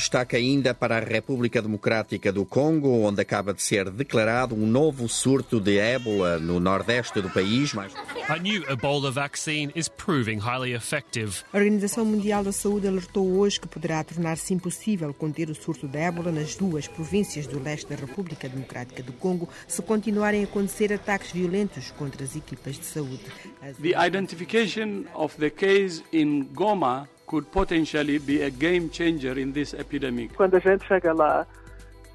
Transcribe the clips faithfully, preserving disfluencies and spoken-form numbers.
destaque ainda para a República Democrática do Congo, onde acaba de ser declarado um novo surto de ébola no nordeste do país. Mas... A new Ebola vaccine is proving highly effective. A Organização Mundial da Saúde alertou hoje que poderá tornar-se impossível conter o surto de ébola nas duas províncias do leste da República Democrática do Congo se continuarem a acontecer ataques violentos contra as equipas de saúde. As... The identification of the case in Goma could potentially be a game changer in this epidemic. Quando a gente chega lá,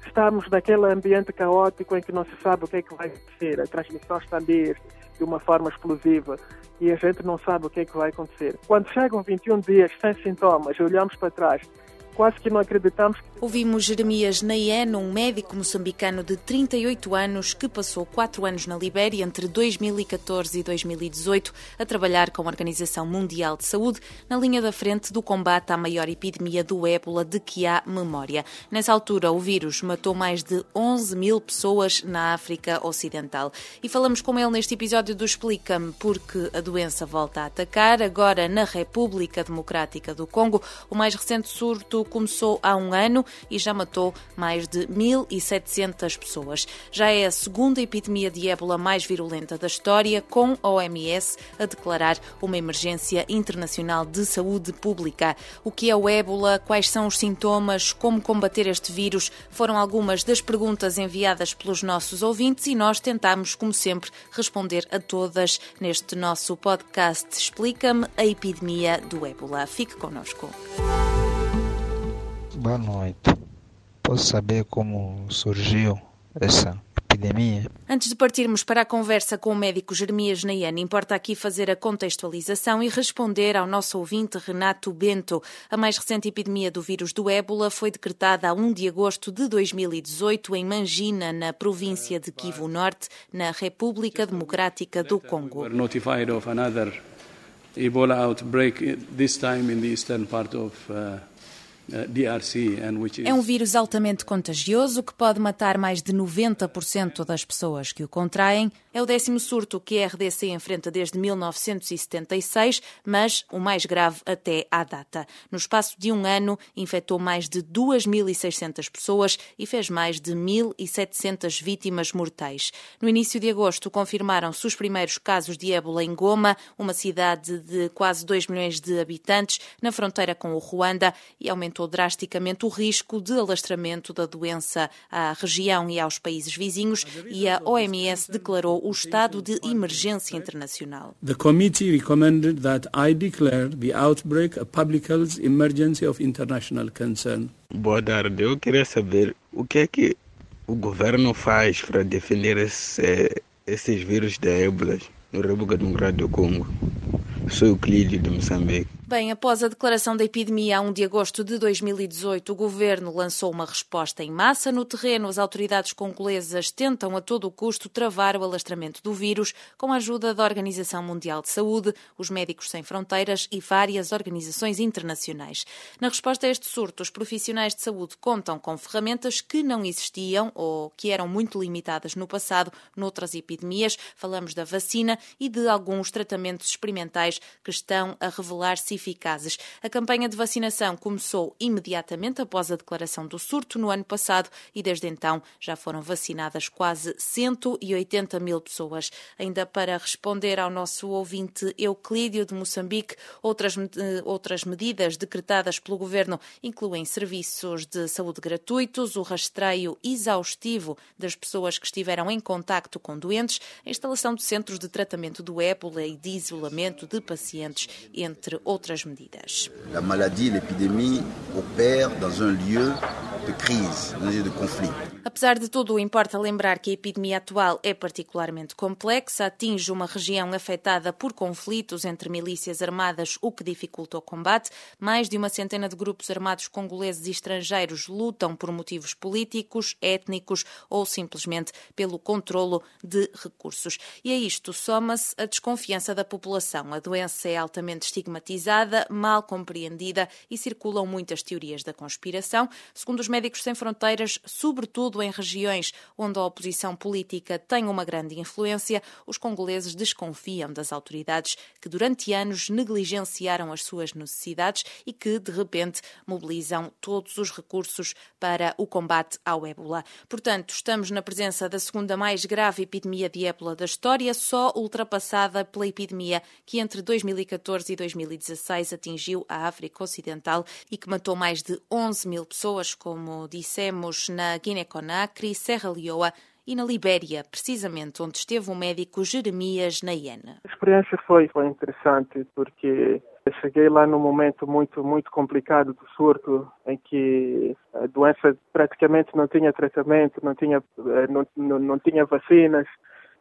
estamos naquele ambiente caótico em que não se sabe o que é que vai acontecer. A transmissão está ali de uma forma explosiva e a gente não sabe o que é que vai acontecer. Quando chegam vinte e um dias sem sintomas, olhamos para trás, quase que não acreditamos. Ouvimos Jeremias Nhanyene, um médico moçambicano de trinta e oito anos que passou quatro anos na Libéria entre dois mil e catorze e dois mil e dezoito a trabalhar com a Organização Mundial de Saúde na linha da frente do combate à maior epidemia do ébola de que há memória. Nessa altura, o vírus matou mais de onze mil pessoas na África Ocidental. E falamos com ele neste episódio do Explica-me, porque a doença volta a atacar, agora na República Democrática do Congo. O mais recente surto começou há um ano e já matou mais de mil e setecentas pessoas. Já é a segunda epidemia de ébola mais virulenta da história, com a O M S a declarar uma emergência internacional de saúde pública. O que é o ébola? Quais são os sintomas? Como combater este vírus? Foram algumas das perguntas enviadas pelos nossos ouvintes e nós tentámos, como sempre, responder a todas neste nosso podcast Explica-me, a epidemia do ébola. Fique connosco. Boa noite. Posso saber como surgiu essa epidemia? Antes de partirmos para a conversa com o médico Jeremias Nhanyene, importa aqui fazer a contextualização e responder ao nosso ouvinte Renato Bento. A mais recente epidemia do vírus do ébola foi decretada a primeiro de agosto de dois mil e dezoito em Mangina, na província de Kivu Norte, na República Democrática do Congo. We were notified of another Ebola outbreak, this time in the eastern part of uh... É um vírus altamente contagioso que pode matar mais de noventa por cento das pessoas que o contraem. É o décimo surto que a R D C enfrenta desde mil novecentos e setenta e seis, mas o mais grave até à data. No espaço de um ano, infectou mais de duas mil e seiscentas pessoas e fez mais de mil e setecentas vítimas mortais. No início de agosto, confirmaram-se os primeiros casos de ébola em Goma, uma cidade de quase dois milhões de habitantes, na fronteira com o Ruanda, e aumentou drasticamente o risco de alastramento da doença à região e aos países vizinhos, e a O M S declarou o estado de emergência internacional. The committee recommended that I declare the outbreak a public health emergency of international concern. Boa tarde, eu queria saber o que é que o governo faz para defender esse, esses vírus da ébola no República Democrática do Congo. Sou Euclídio de Moçambique. Bem, após a declaração da epidemia a primeiro de agosto de dois mil e dezoito, o governo lançou uma resposta em massa. No terreno, as autoridades congolesas tentam a todo o custo travar o alastramento do vírus com a ajuda da Organização Mundial de Saúde, os Médicos Sem Fronteiras e várias organizações internacionais. Na resposta a este surto, os profissionais de saúde contam com ferramentas que não existiam ou que eram muito limitadas no passado noutras epidemias. Falamos da vacina e de alguns tratamentos experimentais que estão a revelar-se eficazes. A campanha de vacinação começou imediatamente após a declaração do surto no ano passado e desde então já foram vacinadas quase cento e oitenta mil pessoas. Ainda para responder ao nosso ouvinte Euclídio de Moçambique, outras, outras medidas decretadas pelo governo incluem serviços de saúde gratuitos, o rastreio exaustivo das pessoas que estiveram em contacto com doentes, a instalação de centros de tratamento do ébola e de isolamento de pacientes, entre outras. Medidas. A maladie, a epidemia, opera em um lugar de crise, um lugar de conflito. Apesar de tudo, importa lembrar que a epidemia atual é particularmente complexa, atinge uma região afetada por conflitos entre milícias armadas, o que dificulta o combate. Mais de uma centena de grupos armados congoleses e estrangeiros lutam por motivos políticos, étnicos ou simplesmente pelo controlo de recursos. E a isto soma-se a desconfiança da população. A doença é altamente estigmatizada, mal compreendida e circulam muitas teorias da conspiração. Segundo os Médicos Sem Fronteiras, sobretudo em regiões onde a oposição política tem uma grande influência, os congoleses desconfiam das autoridades que durante anos negligenciaram as suas necessidades e que, de repente, mobilizam todos os recursos para o combate ao ébola. Portanto, estamos na presença da segunda mais grave epidemia de ébola da história, só ultrapassada pela epidemia que entre dois mil e catorze e dois mil e dezasseis atingiu a África Ocidental e que matou mais de onze mil pessoas, como dissemos, na Guiné-Conacri, Serra Leoa e na Libéria, precisamente onde esteve o médico Jeremias Nhanyene. A experiência foi, foi interessante porque eu cheguei lá num momento muito, muito complicado do surto, em que a doença praticamente não tinha tratamento, não tinha, não, não, não tinha vacinas,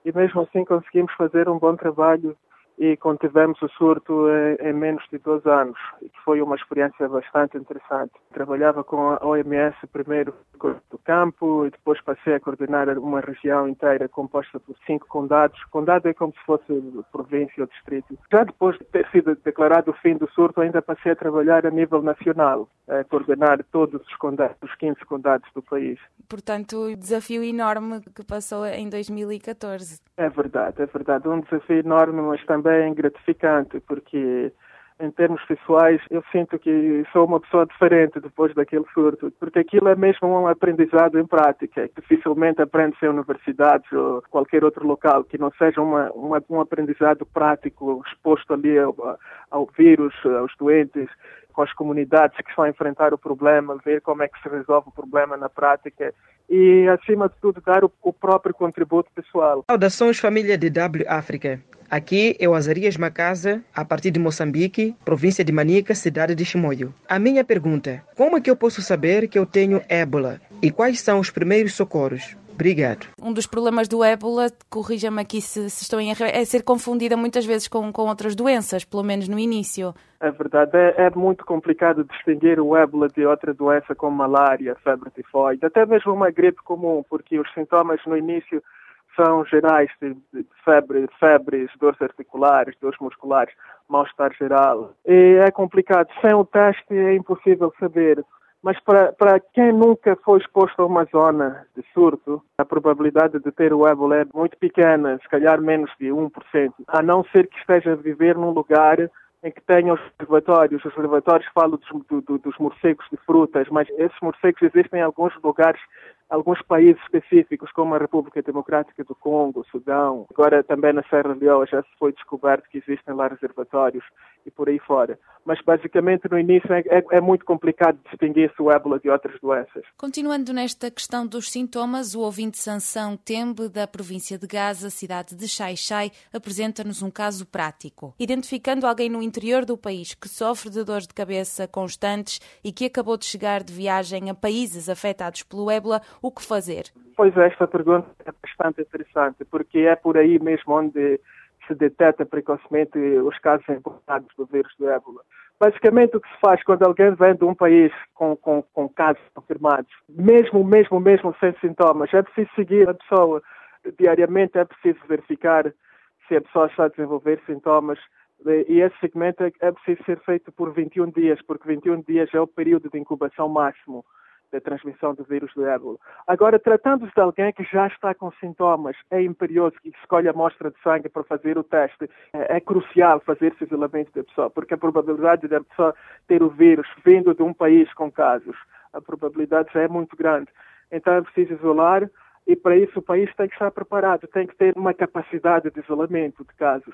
e mesmo assim conseguimos fazer um bom trabalho e contivemos o surto em, em menos de doze anos, e que foi uma experiência bastante interessante. Trabalhava com a O M S primeiro do campo e depois passei a coordenar uma região inteira composta por cinco condados. Condado é como se fosse província ou distrito. Já depois de ter sido declarado o fim do surto, ainda passei a trabalhar a nível nacional, a coordenar todos os condados, os quinze condados do país. Portanto, um desafio enorme que passou em dois mil e catorze. É verdade, é verdade. Um desafio enorme, mas também bem gratificante, porque em termos pessoais eu sinto que sou uma pessoa diferente depois daquele surto, porque aquilo é mesmo um aprendizado em prática, que dificilmente aprende-se em universidades ou qualquer outro local, que não seja uma, uma, um aprendizado prático exposto ali ao, ao vírus, aos doentes, com as comunidades que vão enfrentar o problema, ver como é que se resolve o problema na prática e, acima de tudo, dar o, o próprio contributo pessoal. Saudações, família de W África. Aqui é o Azarias Macasa, a partir de Moçambique, província de Manica, cidade de Chimoio. A minha pergunta: como é que eu posso saber que eu tenho ébola e quais são os primeiros socorros? Obrigado. Um dos problemas do ébola, corrija-me aqui se, se estou em erro, é ser confundida muitas vezes com, com outras doenças, pelo menos no início. É verdade, é, é muito complicado distinguir o ébola de outra doença como malária, febre tifoide, até mesmo uma gripe comum, porque os sintomas no início são gerais, de febre, febres, dores articulares, dores musculares, mal-estar geral. E é complicado, sem o teste é impossível saber. Mas para, para quem nunca foi exposto a uma zona de surto, a probabilidade de ter o ébola é muito pequena, se calhar menos de um por cento, a não ser que esteja a viver num lugar em que tenha os reservatórios. Os reservatórios falam dos, do, dos morcegos de frutas, mas esses morcegos existem em alguns lugares, alguns países específicos, como a República Democrática do Congo, Sudão. Agora também na Serra Leoa já se foi descoberto que existem lá reservatórios e por aí fora. Mas basicamente no início é, é muito complicado distinguir se o ébola de outras doenças. Continuando nesta questão dos sintomas, o ouvinte Sansão Tembe, da província de Gaza, cidade de Chai-Chai, apresenta-nos um caso prático. Identificando alguém no interior do país que sofre de dores de cabeça constantes e que acabou de chegar de viagem a países afetados pelo ébola, o que fazer? Pois é, esta pergunta é bastante interessante, porque é por aí mesmo onde se detecta precocemente os casos importados do vírus do ébola. Basicamente o que se faz quando alguém vem de um país com, com, com casos confirmados, mesmo, mesmo, mesmo sem sintomas, é preciso seguir a pessoa diariamente, é preciso verificar se a pessoa está a desenvolver sintomas, e esse segmento é, é preciso ser feito por vinte e um dias, porque vinte e um dias é o período de incubação máximo da transmissão do vírus do ébola. Agora, tratando-se de alguém que já está com sintomas, é imperioso que escolha a amostra de sangue para fazer o teste. É, é crucial fazer-se o isolamento da pessoa, porque a probabilidade da pessoa ter o vírus vindo de um país com casos, a probabilidade já é muito grande. Então é preciso isolar e para isso o país tem que estar preparado, tem que ter uma capacidade de isolamento de casos.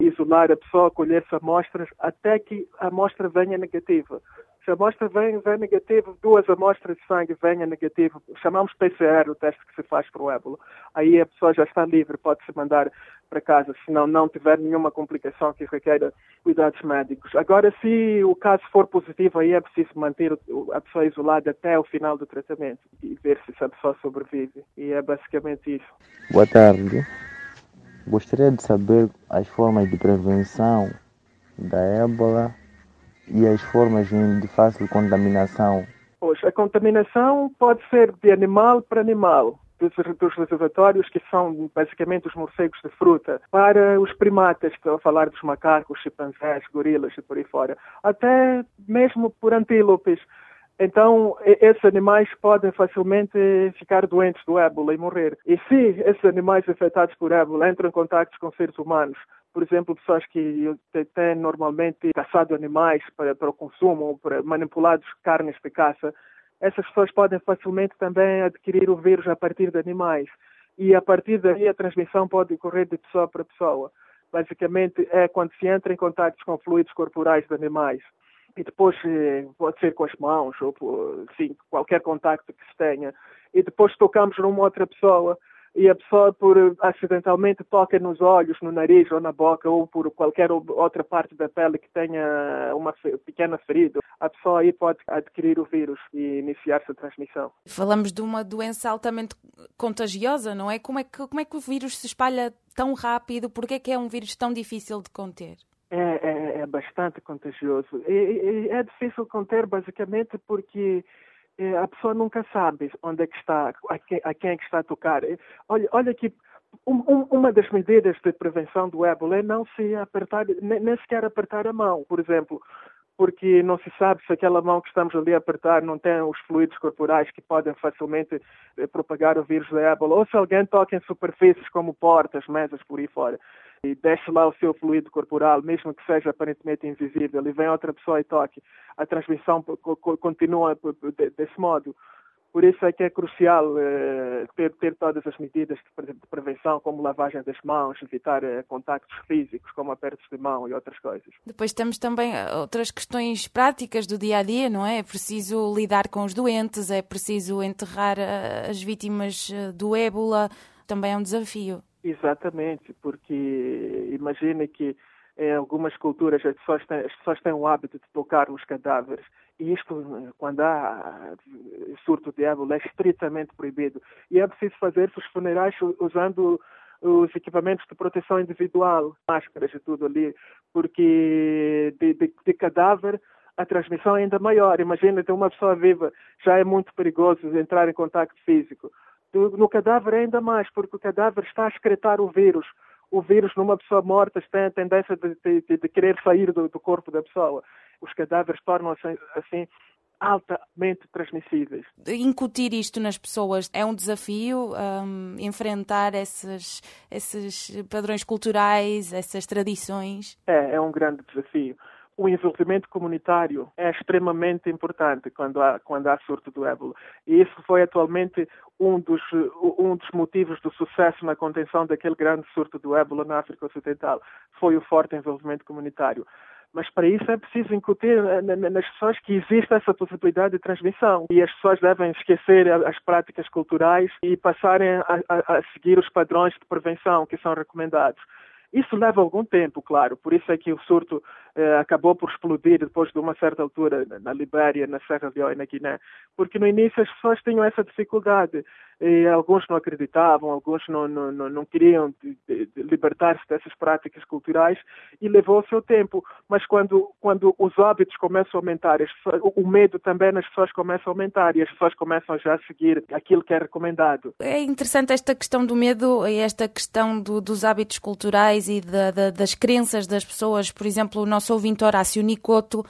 Isolar a pessoa, colher-se amostras até que a amostra venha negativa. Se a amostra vem, vem negativa, duas amostras de sangue venha negativa, chamamos P C R, o teste que se faz para o ébola. Aí a pessoa já está livre, pode-se mandar para casa, se não, não tiver nenhuma complicação que requeira cuidados médicos. Agora, se o caso for positivo, aí é preciso manter a pessoa isolada até o final do tratamento e ver se essa pessoa sobrevive. E é basicamente isso. Boa tarde. Gostaria de saber as formas de prevenção da ébola e as formas de fácil contaminação. Pois, a contaminação pode ser de animal para animal, dos, dos reservatórios, que são basicamente os morcegos de fruta, para os primatas, estou a falar dos macacos, chimpanzés, gorilas e por aí fora, até mesmo por antílopes. então esses animais podem facilmente ficar doentes do ébola e morrer. E se esses animais infectados por ébola entram em contato com seres humanos, por exemplo, pessoas que têm normalmente caçado animais para, para o consumo, ou para manipulados carnes de caça, essas pessoas podem facilmente também adquirir o vírus a partir de animais. E a partir daí a transmissão pode ocorrer de pessoa para pessoa. Basicamente é quando se entra em contato com fluidos corporais de animais. E depois pode ser com as mãos, ou sim, qualquer contacto que se tenha. E depois tocamos numa outra pessoa, e a pessoa por, acidentalmente toca nos olhos, no nariz ou na boca, ou por qualquer outra parte da pele que tenha uma pequena ferida. A pessoa aí pode adquirir o vírus e iniciar-se a transmissão. Falamos de uma doença altamente contagiosa, não é? Como é que, como é que o vírus se espalha tão rápido? Porquê é que é um vírus tão difícil de conter? É, é, é bastante contagioso. E, e é difícil conter basicamente porque a pessoa nunca sabe onde é que está, a quem, a quem é que está a tocar. Olha, olha aqui, um, um, uma das medidas de prevenção do ébola é não se apertar, nem, nem sequer apertar a mão, por exemplo, porque não se sabe se aquela mão que estamos ali a apertar não tem os fluidos corporais que podem facilmente propagar o vírus da ébola, ou se alguém toca em superfícies como portas, mesas, por aí fora, e deixa lá o seu fluido corporal, mesmo que seja aparentemente invisível, e vem outra pessoa e toque, a transmissão continua desse modo. Por isso é que é crucial eh, ter, ter todas as medidas de prevenção, como lavagem das mãos, evitar eh, contactos físicos, como apertos de mão e outras coisas. Depois temos também outras questões práticas do dia-a-dia, não é? É preciso lidar com os doentes, é preciso enterrar as vítimas do ébola, também é um desafio. Exatamente, porque imagine que em algumas culturas as pessoas têm, as pessoas têm o hábito de tocar nos cadáveres e isto, quando há surto de ébola, é estritamente proibido. E é preciso fazer-se os funerais usando os equipamentos de proteção individual, máscaras e tudo ali, porque de, de, de cadáver a transmissão é ainda maior. Imagina, ter uma pessoa viva já é muito perigoso entrar em contacto físico. No cadáver ainda mais, porque o cadáver está a excretar o vírus. O vírus numa pessoa morta tem a tendência de, de, de querer sair do, do corpo da pessoa. Os cadáveres tornam-se assim altamente transmissíveis. Incutir isto nas pessoas é um desafio, um, enfrentar esses, esses padrões culturais, essas tradições? É, é um grande desafio. O envolvimento comunitário é extremamente importante quando há, quando há surto do ébola. E isso foi atualmente um dos, um dos motivos do sucesso na contenção daquele grande surto do ébola na África Ocidental. Foi o forte envolvimento comunitário. Mas para isso é preciso incutir nas pessoas que existe essa possibilidade de transmissão. E as pessoas devem esquecer as práticas culturais e passarem a, a, a seguir os padrões de prevenção que são recomendados. Isso leva algum tempo, claro, por isso é que o surto eh, acabou por explodir depois de uma certa altura na Libéria, na Serra Leoa e na Guiné, porque no início as pessoas tinham essa dificuldade, e alguns não acreditavam, alguns não, não, não, não queriam de, de, de libertar-se dessas práticas culturais e levou o seu tempo, mas quando, quando os hábitos começam a aumentar, as pessoas, o medo também nas pessoas começa a aumentar e as pessoas começam já a seguir aquilo que é recomendado. É interessante esta questão do medo e esta questão do, dos hábitos culturais e da, da, das crenças das pessoas. Por exemplo, o nosso ouvinte Horácio Nicoto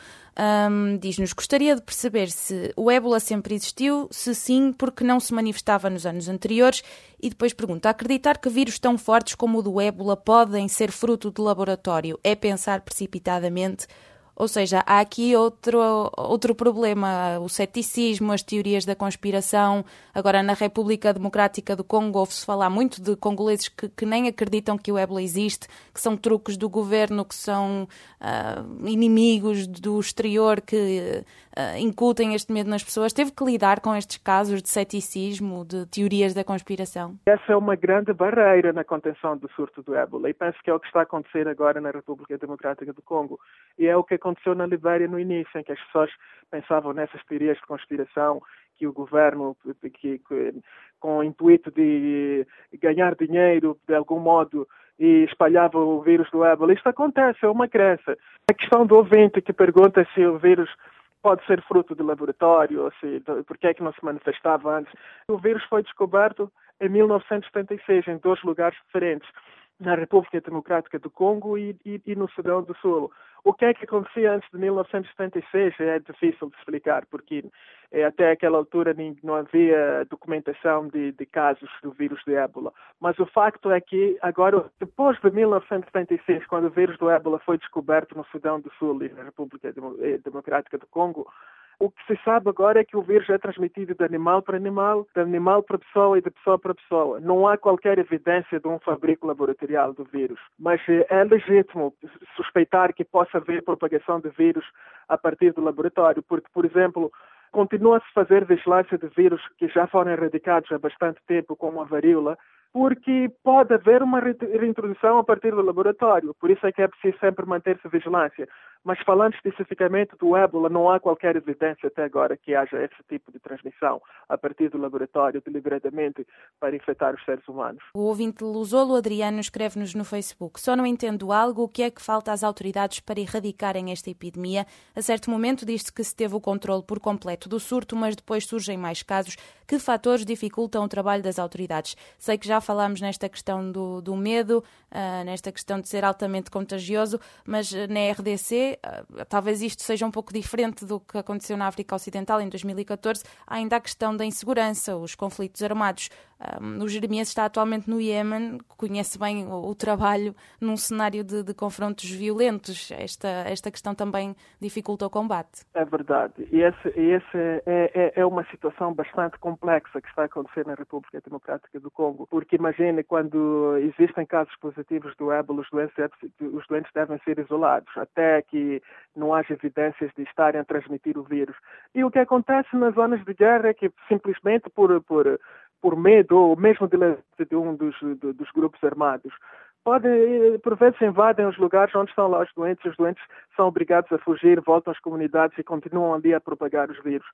um, diz-nos: gostaria de perceber se o ébola sempre existiu, se sim, porque não se manifestava nos anos anteriores, e depois pergunta: acreditar que vírus tão fortes como o do ébola podem ser fruto de laboratório é pensar precipitadamente? Ou seja, há aqui outro, outro problema, o ceticismo, as teorias da conspiração. Agora, na República Democrática do Congo, ouve-se falar muito de congoleses que, que nem acreditam que o ébola existe, que são truques do governo, que são uh, inimigos do exterior, que uh, incutem este medo nas pessoas. Teve que lidar com estes casos de ceticismo, de teorias da conspiração? Essa é uma grande barreira na contenção do surto do ébola, e penso que é o que está a acontecer agora na República Democrática do Congo, e é o que aconteceu na Libéria no início, em que as pessoas pensavam nessas teorias de conspiração, que o governo, que, que, com o intuito de ganhar dinheiro de algum modo, e espalhava o vírus do ébola. Isto acontece, é uma crença. A questão do ouvinte que pergunta se o vírus pode ser fruto de laboratório, ou se, porque é que não se manifestava antes. O vírus foi descoberto em mil novecentos e setenta e seis, em dois lugares diferentes. na República Democrática do Congo e, e, e no Sudão do Sul. O que é que acontecia antes de mil novecentos e setenta e seis é difícil de explicar, porque até aquela altura não havia documentação de, de casos do vírus de ébola. Mas o facto é que agora, depois de mil novecentos e setenta e seis, quando o vírus do ébola foi descoberto no Sudão do Sul e na República Democrática do Congo, o que se sabe agora é que o vírus é transmitido de animal para animal, de animal para pessoa e de pessoa para pessoa. Não há qualquer evidência de um fabrico laboratorial do vírus, mas é legítimo suspeitar que possa haver propagação de vírus a partir do laboratório, porque, por exemplo, continua-se a fazer vigilância de vírus que já foram erradicados há bastante tempo, como a varíola, porque pode haver uma reintrodução a partir do laboratório. Por isso é que é preciso sempre manter-se vigilância. Mas falando especificamente do ébola, não há qualquer evidência até agora que haja esse tipo de transmissão a partir do laboratório, deliberadamente, para infectar os seres humanos. O ouvinte Luzolo Adriano escreve-nos no Facebook: só não entendo algo, o que é que falta às autoridades para erradicarem esta epidemia? A certo momento diz-se que se teve o controle por completo do surto, mas depois surgem mais casos. Que fatores dificultam o trabalho das autoridades? Sei que já falámos nesta questão do, do medo, uh, nesta questão de ser altamente contagioso, mas na R D C, uh, talvez isto seja um pouco diferente do que aconteceu na África Ocidental em dois mil e catorze, ainda a questão da insegurança, os conflitos armados. Um, o Jeremias está atualmente no Iêmen, conhece bem o, o trabalho num cenário de, de confrontos violentos. Esta, esta questão também dificulta o combate. É verdade, e essa é, é, é uma situação bastante complexa que está a acontecer na República Democrática do Congo, porque imagine, quando existem casos positivos do ébola, os doentes, os doentes devem ser isolados, até que não haja evidências de estarem a transmitir o vírus. E o que acontece nas zonas de guerra é que, simplesmente por, por, por medo, ou mesmo de, de um dos, de, dos grupos armados, pode, por vezes invadem os lugares onde estão lá os doentes, os doentes são obrigados a fugir, voltam às comunidades e continuam ali a propagar os vírus.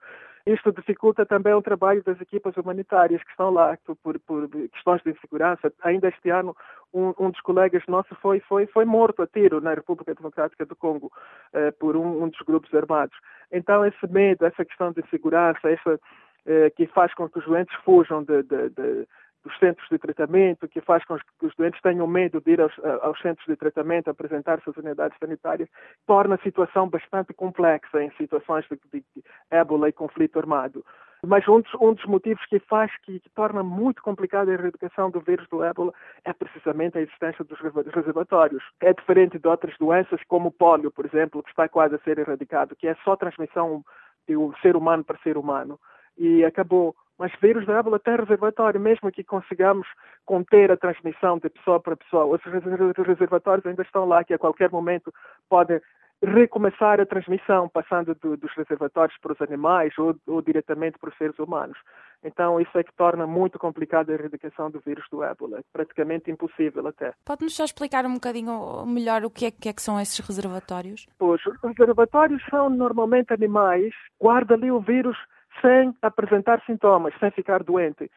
Isto dificulta também o trabalho das equipas humanitárias que estão lá por, por questões de insegurança. Ainda este ano, um, um dos colegas nossos foi, foi, foi morto a tiro na República Democrática do Congo eh, por um, um dos grupos armados. Então esse medo, essa questão de insegurança, essa, eh, que faz com que os doentes fujam de... de, de dos centros de tratamento, que faz com que os doentes tenham medo de ir aos, aos centros de tratamento, apresentar-se às unidades sanitárias, torna a situação bastante complexa em situações de, de, de ébola e conflito armado. Mas um dos, um dos motivos que faz, que, que torna muito complicada a erradicação do vírus do ébola é precisamente a existência dos reservatórios. É diferente de outras doenças, como o pólio, por exemplo, que está quase a ser erradicado, que é só transmissão de um ser humano para ser humano. E acabou. Mas vírus da ébola tem reservatório, mesmo que consigamos conter a transmissão de pessoa para pessoa. Os reservatórios ainda estão lá, que a qualquer momento podem recomeçar a transmissão, passando do, dos reservatórios para os animais ou, ou diretamente para os seres humanos. Então isso é que torna muito complicada a erradicação do vírus do ébola. Praticamente impossível até. Pode-nos só explicar um bocadinho melhor o que é que, é que são esses reservatórios? Pois, os reservatórios são normalmente animais, guarda ali o vírus sem apresentar sintomas, sem ficar doente.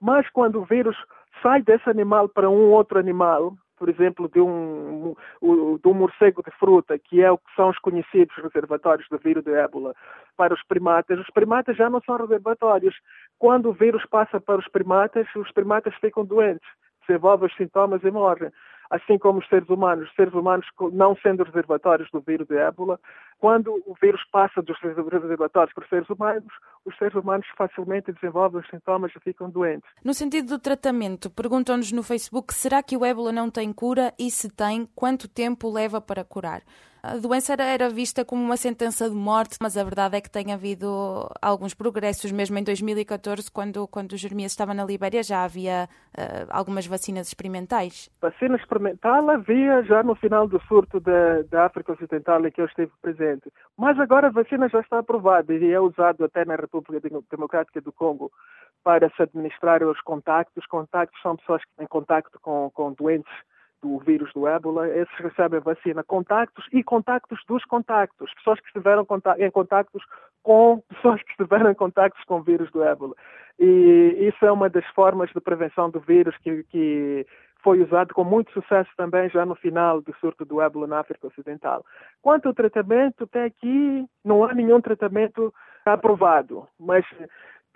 Mas quando o vírus sai desse animal para um outro animal, por exemplo, de um, de um morcego de fruta, que é o que são os conhecidos reservatórios do vírus de ébola, para os primatas, os primatas já não são reservatórios. Quando o vírus passa para os primatas, os primatas ficam doentes, desenvolvem os sintomas e morrem. Assim como os seres humanos, os seres humanos não sendo reservatórios do vírus de ébola, quando o vírus passa dos reservatórios para os seres humanos, os seres humanos facilmente desenvolvem os sintomas e ficam doentes. No sentido do tratamento, perguntam-nos no Facebook, será que o ébola não tem cura? E se tem, quanto tempo leva para curar? A doença era, era vista como uma sentença de morte, mas a verdade é que tem havido alguns progressos. Mesmo em dois mil e catorze, quando, quando o Jeremias estava na Libéria, já havia uh, algumas vacinas experimentais. Vacina experimental havia já no final do surto da, da África Ocidental em que eu estive presente. Mas agora a vacina já está aprovada e é usada até na República Democrática do Congo para se administrar os contactos. Os contactos são pessoas que têm contacto com, com doentes do vírus do ébola, esses recebem vacina. Contactos e contactos dos contactos, pessoas que estiveram em contactos com pessoas que estiveram em contactos com o vírus do ébola. E isso é uma das formas de prevenção do vírus que, que foi usado com muito sucesso também já no final do surto do ébola na África Ocidental. Quanto ao tratamento, até aqui não há nenhum tratamento aprovado, mas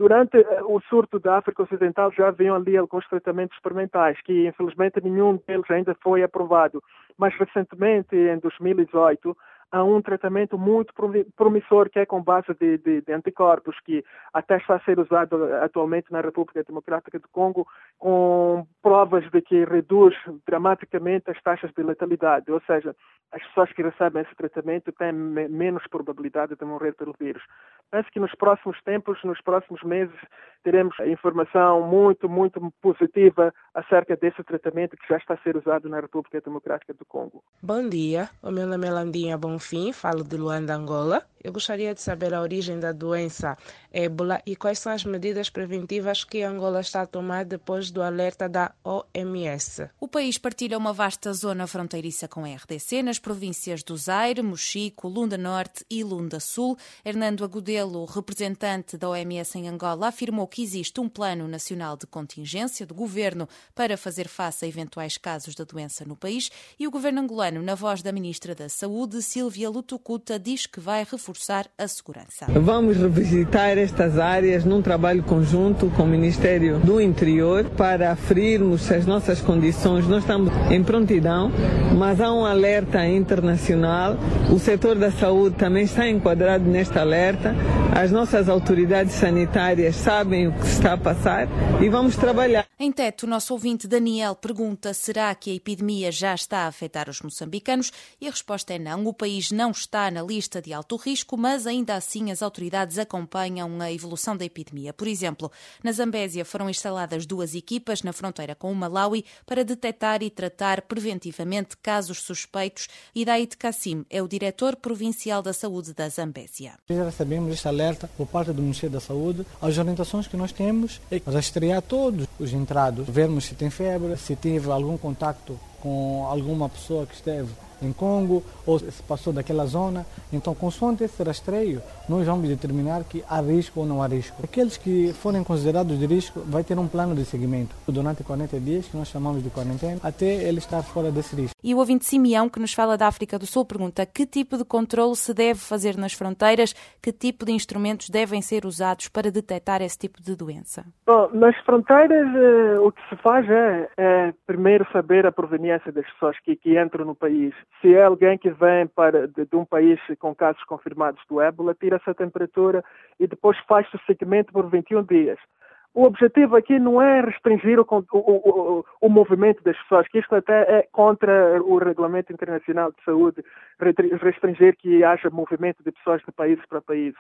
Durante o surto da África Ocidental já haviam ali alguns tratamentos experimentais, que infelizmente nenhum deles ainda foi aprovado. Mas recentemente, em dois mil e dezoito, há um tratamento muito promissor que é com base de, de, de anticorpos, que até está a ser usado atualmente na República Democrática do Congo, com provas de que reduz dramaticamente as taxas de letalidade, ou seja, as pessoas que recebem esse tratamento têm me- menos probabilidade de morrer pelo vírus. Penso que nos próximos tempos, nos próximos meses, teremos informação muito, muito positiva acerca desse tratamento que já está a ser usado na República Democrática do Congo. Bom dia, o meu nome é Landinha Bonfim, falo de Luanda, Angola. Eu gostaria de saber a origem da doença ébola e quais são as medidas preventivas que Angola está a tomar depois do alerta da O M S. O país partilha uma vasta zona fronteiriça com a R D C nas províncias do Zaire, Moxico, Lunda Norte e Lunda Sul. Hernando Agudelo, representante da O M S em Angola, afirmou que existe um plano nacional de contingência do governo para fazer face a eventuais casos da doença no país e o governo angolano, na voz da ministra da Saúde, Silvia Lutucuta, diz que vai reforçar a segurança. Vamos revisitar estas áreas num trabalho conjunto com o Ministério do Interior para aferirmos as nossas condições. Nós estamos em prontidão, mas há um alerta internacional. O setor da saúde também está enquadrado neste alerta. As nossas autoridades sanitárias sabem o que está a passar e vamos trabalhar. Em Teto, o nosso ouvinte Daniel pergunta: será que a epidemia já está a afetar os moçambicanos? E a resposta é não. O país não está na lista de alto risco, mas ainda assim as autoridades acompanham a evolução da epidemia. Por exemplo, na Zambésia foram instaladas duas equipas na fronteira com o Malawi para detectar e tratar preventivamente casos suspeitos. Idaite Kassim é o diretor provincial da saúde da Zambésia. Já recebemos este alerta por parte do Ministério da Saúde. As orientações que nós temos é rastrear todos os entrados, vermos se tem febre, se teve algum contacto com alguma pessoa que esteve em Congo ou se passou daquela zona. Então, consoante esse rastreio, nós vamos determinar que há risco ou não há risco. Aqueles que forem considerados de risco vai ter um plano de seguimento durante quarenta dias, que nós chamamos de quarentena, até ele estar fora desse risco. E o ouvinte Simeão, que nos fala da África do Sul, pergunta que tipo de controle se deve fazer nas fronteiras, que tipo de instrumentos devem ser usados para detectar esse tipo de doença. Bom, nas fronteiras o que se faz é, é primeiro saber a proveniência das pessoas que, que entram no país. Se é alguém que vem para, de, de um país com casos confirmados do ébola, tira-se a temperatura e depois faz-se o seguimento por vinte e um dias. O objetivo aqui não é restringir o, o, o, o movimento das pessoas, que isto até é contra o Regulamento Internacional de Saúde, restringir que haja movimento de pessoas de país para país.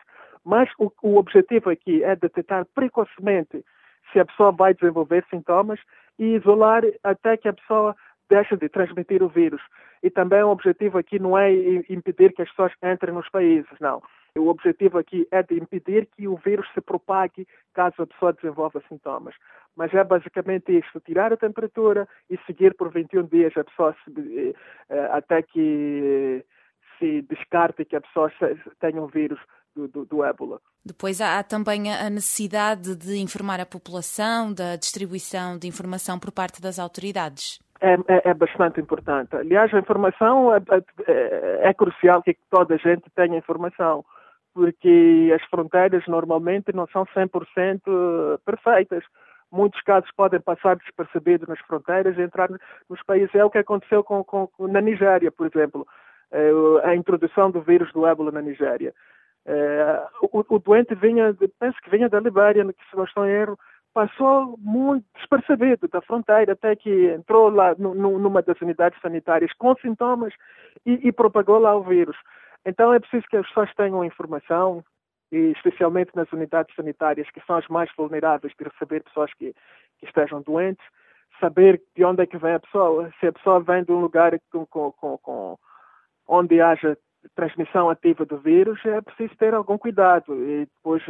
Mas o, o objetivo aqui é detectar precocemente se a pessoa vai desenvolver sintomas e isolar até que a pessoa deixa de transmitir o vírus. E também o objetivo aqui não é impedir que as pessoas entrem nos países, não. O objetivo aqui é de impedir que o vírus se propague caso a pessoa desenvolva sintomas. Mas é basicamente isto, tirar a temperatura e seguir por vinte e um dias a pessoa se, até que se descarte que a pessoa tenha um vírus do, do, do ébola. Depois há, há também a necessidade de informar a população da distribuição de informação por parte das autoridades. É, é, é bastante importante. Aliás, a informação é, é, é crucial que toda a gente tenha informação, porque as fronteiras normalmente não são cem por cento perfeitas. Muitos casos podem passar despercebidos nas fronteiras e entrar nos países. É o que aconteceu com, com, na Nigéria, por exemplo, a introdução do vírus do ébola na Nigéria. O, o doente vinha, penso que vinha da Libéria, se não estou em erro, passou muito despercebido da fronteira até que entrou lá no, numa das unidades sanitárias com sintomas e, e propagou lá o vírus. Então é preciso que as pessoas tenham informação, e especialmente nas unidades sanitárias, que são as mais vulneráveis de receber pessoas que, que estejam doentes, saber de onde é que vem a pessoa. Se a pessoa vem de um lugar com, com, com, com onde haja transmissão ativa do vírus, é preciso ter algum cuidado e depois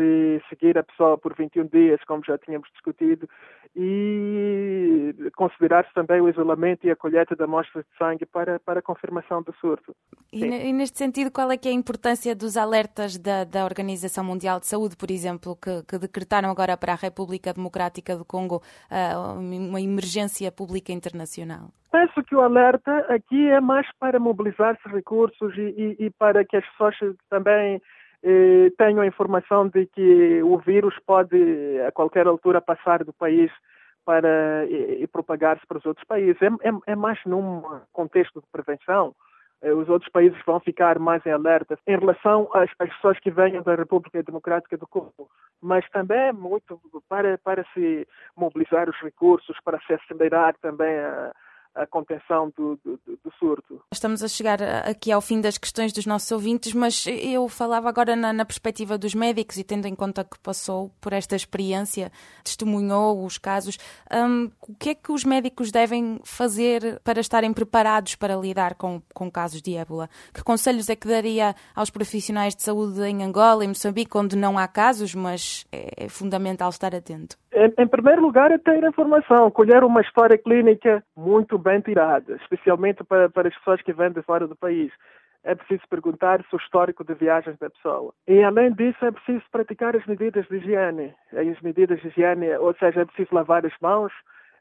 seguir a pessoa por vinte e um dias, como já tínhamos discutido, e considerar-se também o isolamento e a colheita de amostras de sangue para, para a confirmação do surto. E, e neste sentido, qual é que é a importância dos alertas da, da Organização Mundial de Saúde, por exemplo, que, que decretaram agora para a República Democrática do Congo uh, uma emergência pública internacional? Penso que o alerta aqui é mais para mobilizar-se recursos e, e, e para que as pessoas também E tenho a informação de que o vírus pode, a qualquer altura, passar do país para, e, e propagar-se para os outros países. É, é, é mais num contexto de prevenção. Os outros países vão ficar mais em alerta em relação às, às pessoas que venham da República Democrática do Congo, mas também é muito para, para se mobilizar os recursos, para se acelerar também a, a contenção do, do, do surto. Estamos a chegar aqui ao fim das questões dos nossos ouvintes, mas eu falava agora na, na perspectiva dos médicos e tendo em conta que passou por esta experiência, testemunhou os casos, um, o que é que os médicos devem fazer para estarem preparados para lidar com, com casos de ébola? Que conselhos é que daria aos profissionais de saúde em Angola e Moçambique, onde não há casos, mas é, é fundamental estar atento? Em, em primeiro lugar, é ter informação, colher uma história clínica muito bem tirada, especialmente para, para as pessoas que vêm de fora do país. É preciso perguntar se o histórico de viagens da pessoa. E, além disso, é preciso praticar as medidas de higiene. As medidas de higiene, ou seja, é preciso lavar as mãos.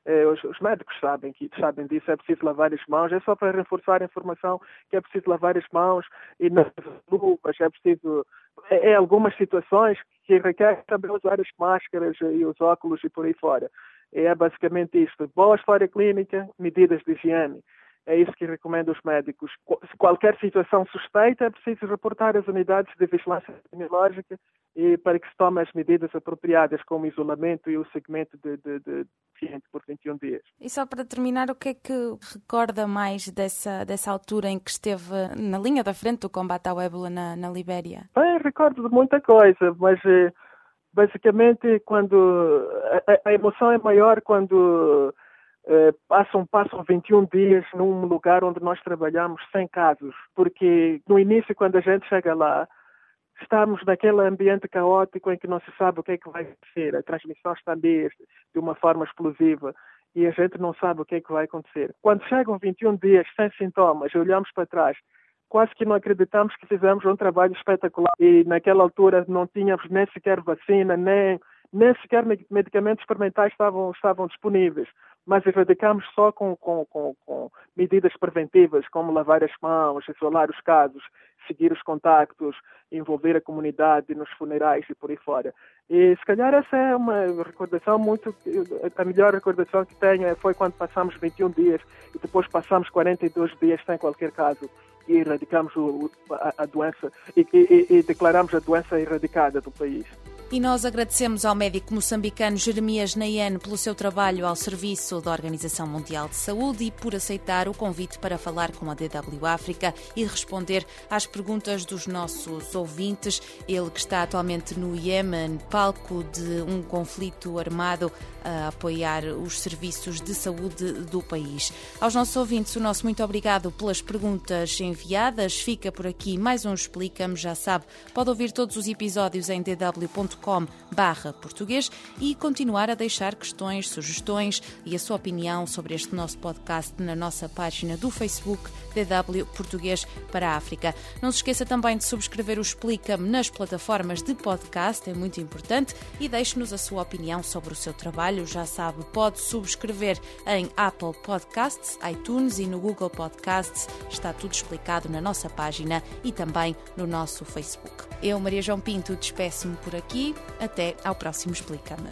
Eh, os, os médicos sabem, que, sabem disso, é preciso lavar as mãos. É só para reforçar a informação que é preciso lavar as mãos e não luvas. É preciso... Em algumas situações que requer também usar as máscaras e os óculos e por aí fora. É basicamente isto. Boa história clínica, medidas de higiene. É isso que recomendo aos médicos. Se qualquer situação suspeita, é preciso reportar às unidades de vigilância epidemiológica e para que se tomem as medidas apropriadas, como isolamento e o segmento de, de, de paciente por vinte e um dias. E só para terminar, o que é que recorda mais dessa, dessa altura em que esteve na linha da frente do combate ao ébola na, na Libéria? Bem, recordo de muita coisa, mas... Basicamente, quando a, a emoção é maior quando eh, passam, passam vinte e um dias num lugar onde nós trabalhamos sem casos, porque no início, quando a gente chega lá, estamos naquele ambiente caótico em que não se sabe o que é que vai acontecer. A transmissão está ali de uma forma explosiva e a gente não sabe o que é que vai acontecer. Quando chegam vinte e um dias sem sintomas, olhamos para trás, quase que não acreditamos que fizemos um trabalho espetacular e naquela altura não tínhamos nem sequer vacina, nem, nem sequer medicamentos experimentais estavam, estavam disponíveis, mas erradicámos só com, com, com, com medidas preventivas, como lavar as mãos, isolar os casos, seguir os contactos, envolver a comunidade nos funerais e por aí fora. E se calhar essa é uma recordação muito... A melhor recordação que tenho foi quando passamos vinte e um dias e depois passamos quarenta e dois dias sem qualquer caso. E erradicamos a doença e, e, e declaramos a doença erradicada do país. E nós agradecemos ao médico moçambicano Jeremias Nhanyene pelo seu trabalho ao serviço da Organização Mundial de Saúde e por aceitar o convite para falar com a D W África e responder às perguntas dos nossos ouvintes. Ele que está atualmente no Iêmen, palco de um conflito armado, a apoiar os serviços de saúde do país. Aos nossos ouvintes, o nosso muito obrigado pelas perguntas enviadas. Fica por aqui mais um Explica-me, já sabe. Pode ouvir todos os episódios em d w ponto com. Com barra português e continuar a deixar questões, sugestões e a sua opinião sobre este nosso podcast na nossa página do Facebook D W Português para a África. Não se esqueça também de subscrever o Explica-me nas plataformas de podcast, é muito importante, e deixe-nos a sua opinião sobre o seu trabalho. Já sabe, pode subscrever em Apple Podcasts, iTunes e no Google Podcasts. Está tudo explicado na nossa página e também no nosso Facebook. Eu, Maria João Pinto, despeço-me por aqui. Até ao próximo Explica-me.